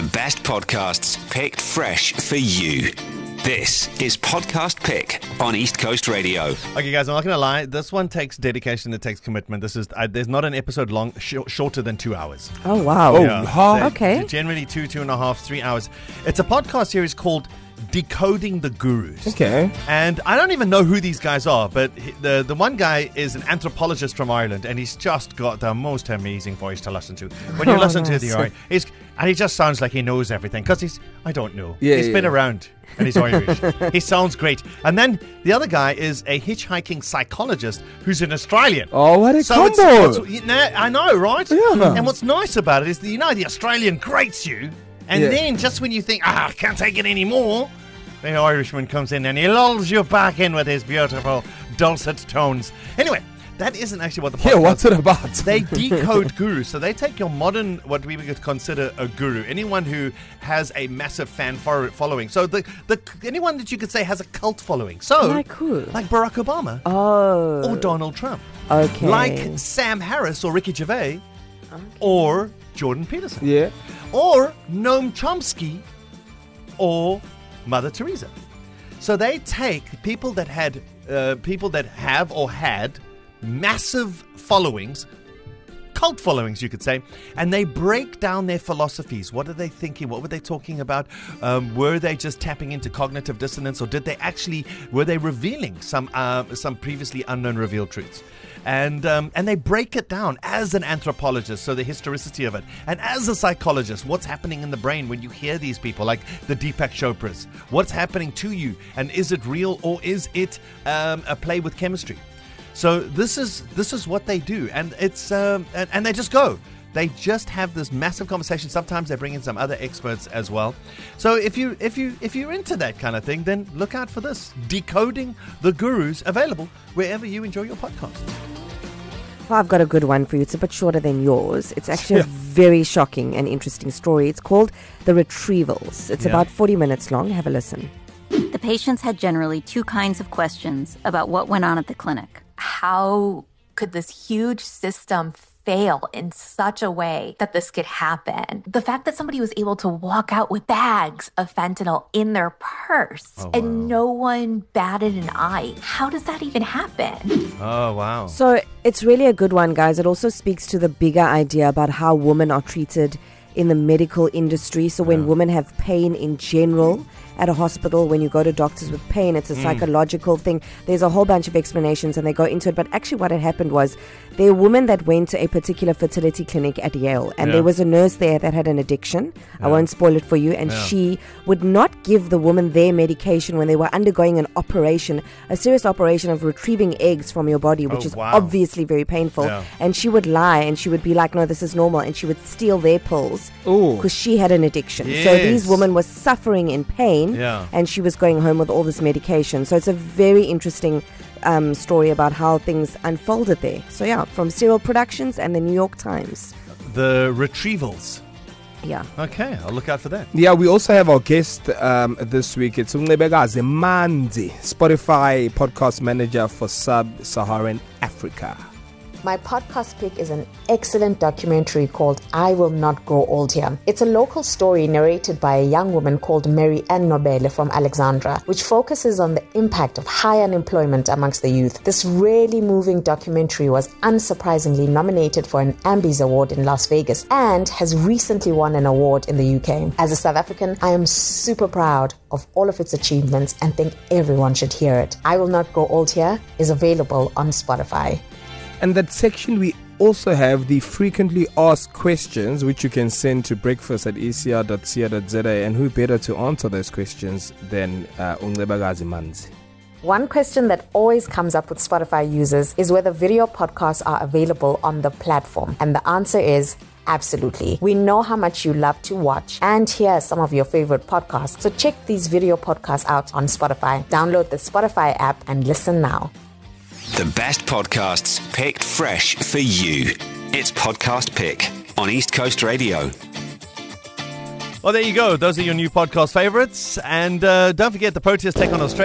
the best podcasts picked fresh for you. This is Podcast Pick on East Coast Radio. Okay, guys, I'm not going to lie. This one takes dedication. It takes commitment. This is there's not an episode long shorter than 2 hours. Oh, wow. Oh, yeah. Okay. Generally 2.5, 3 hours. It's a podcast series called Decoding the Gurus. Okay. And I don't even know who these guys are, but the one guy is an anthropologist from Ireland, and he's just got the most amazing voice to listen to. When you listen to the Irish, he just sounds like he knows everything, because he's been around, and he's Irish. He sounds great. And then the other guy is a hitchhiking psychologist who's an Australian. Oh, what a combo. I know, right? Yeah. And what's nice about it is that, the Australian grates you, and then just when you think, I can't take it anymore, the Irishman comes in and he lulls you back in with his beautiful dulcet tones. Anyway, that isn't actually what the podcast is. Yeah, what's it about? They decode gurus. So they take your modern, what we would consider a guru, anyone who has a massive fan following. So anyone that you could say has a cult following. So, like Barack Obama or Donald Trump. Okay. Like Sam Harris or Ricky Gervais or Jordan Peterson. Yeah. Or Noam Chomsky or Mother Teresa. So they take people that had had massive followings, cult followings, you could say, and they break down their philosophies. What are they thinking? What were they talking about? Were they just tapping into cognitive dissonance, or were they revealing some previously unknown revealed truths? And they break it down as an anthropologist, so the historicity of it, and as a psychologist, what's happening in the brain when you hear these people, like the Deepak Chopras. What's happening to you, and is it real, or is it a play with chemistry? So this is what they do, and it's and they just go. They just have this massive conversation. Sometimes they bring in some other experts as well. So if you're into that kind of thing, then look out for this. Decoding the Gurus, available wherever you enjoy your podcasts. Well, I've got a good one for you. It's a bit shorter than yours. It's actually a very shocking and interesting story. It's called The Retrievals. It's about 40 minutes long. Have a listen. The patients had generally two kinds of questions about what went on at the clinic. How could this huge system fail in such a way that this could happen? The fact that somebody was able to walk out with bags of fentanyl in their purse and no one batted an eye. How does that even happen? Oh, wow. So it's really a good one, guys. It also speaks to the bigger idea about how women are treated in the medical industry. So when women have pain in general at a hospital, when you go to doctors with pain, it's a psychological thing. There's a whole bunch of explanations and they go into it. But actually what had happened was there were women that went to a particular fertility clinic at Yale, and there was a nurse there that had an addiction. I won't spoil it for you. And she would not give the woman their medication when they were undergoing an operation, a serious operation of retrieving eggs from your body, which is obviously very painful. Yeah. And she would lie and she would be like, no, this is normal. And she would steal their pills because she had an addiction. Yes. So these women were suffering in pain. Yeah. And she was going home with all this medication. So it's a very interesting story about how things unfolded there. So from Serial Productions and the New York Times. The Retrievals. Yeah. Okay, I'll look out for that. Yeah, we also have our guest this week. It's Ncebakazi Manzi, Spotify podcast manager for Sub-Saharan Africa. My podcast pick is an excellent documentary called I Will Not Grow Old Here. It's a local story narrated by a young woman called Mary Ann Ngobele from Alexandra, which focuses on the impact of high unemployment amongst the youth. This really moving documentary was unsurprisingly nominated for an Ambies Award in Las Vegas and has recently won an award in the UK. As a South African, I am super proud of all of its achievements and think everyone should hear it. I Will Not Grow Old Here is available on Spotify. And that section, we also have the frequently asked questions, which you can send to breakfast@ecr.co.za. And who better to answer those questions than Ncebakazi Manzi? One question that always comes up with Spotify users is whether video podcasts are available on the platform. And the answer is absolutely. We know how much you love to watch and hear some of your favorite podcasts. So check these video podcasts out on Spotify. Download the Spotify app and listen now. The best podcasts picked fresh for you. It's Podcast Pick on East Coast Radio. Well, there you go. Those are your new podcast favorites. And don't forget the protests take on Australia.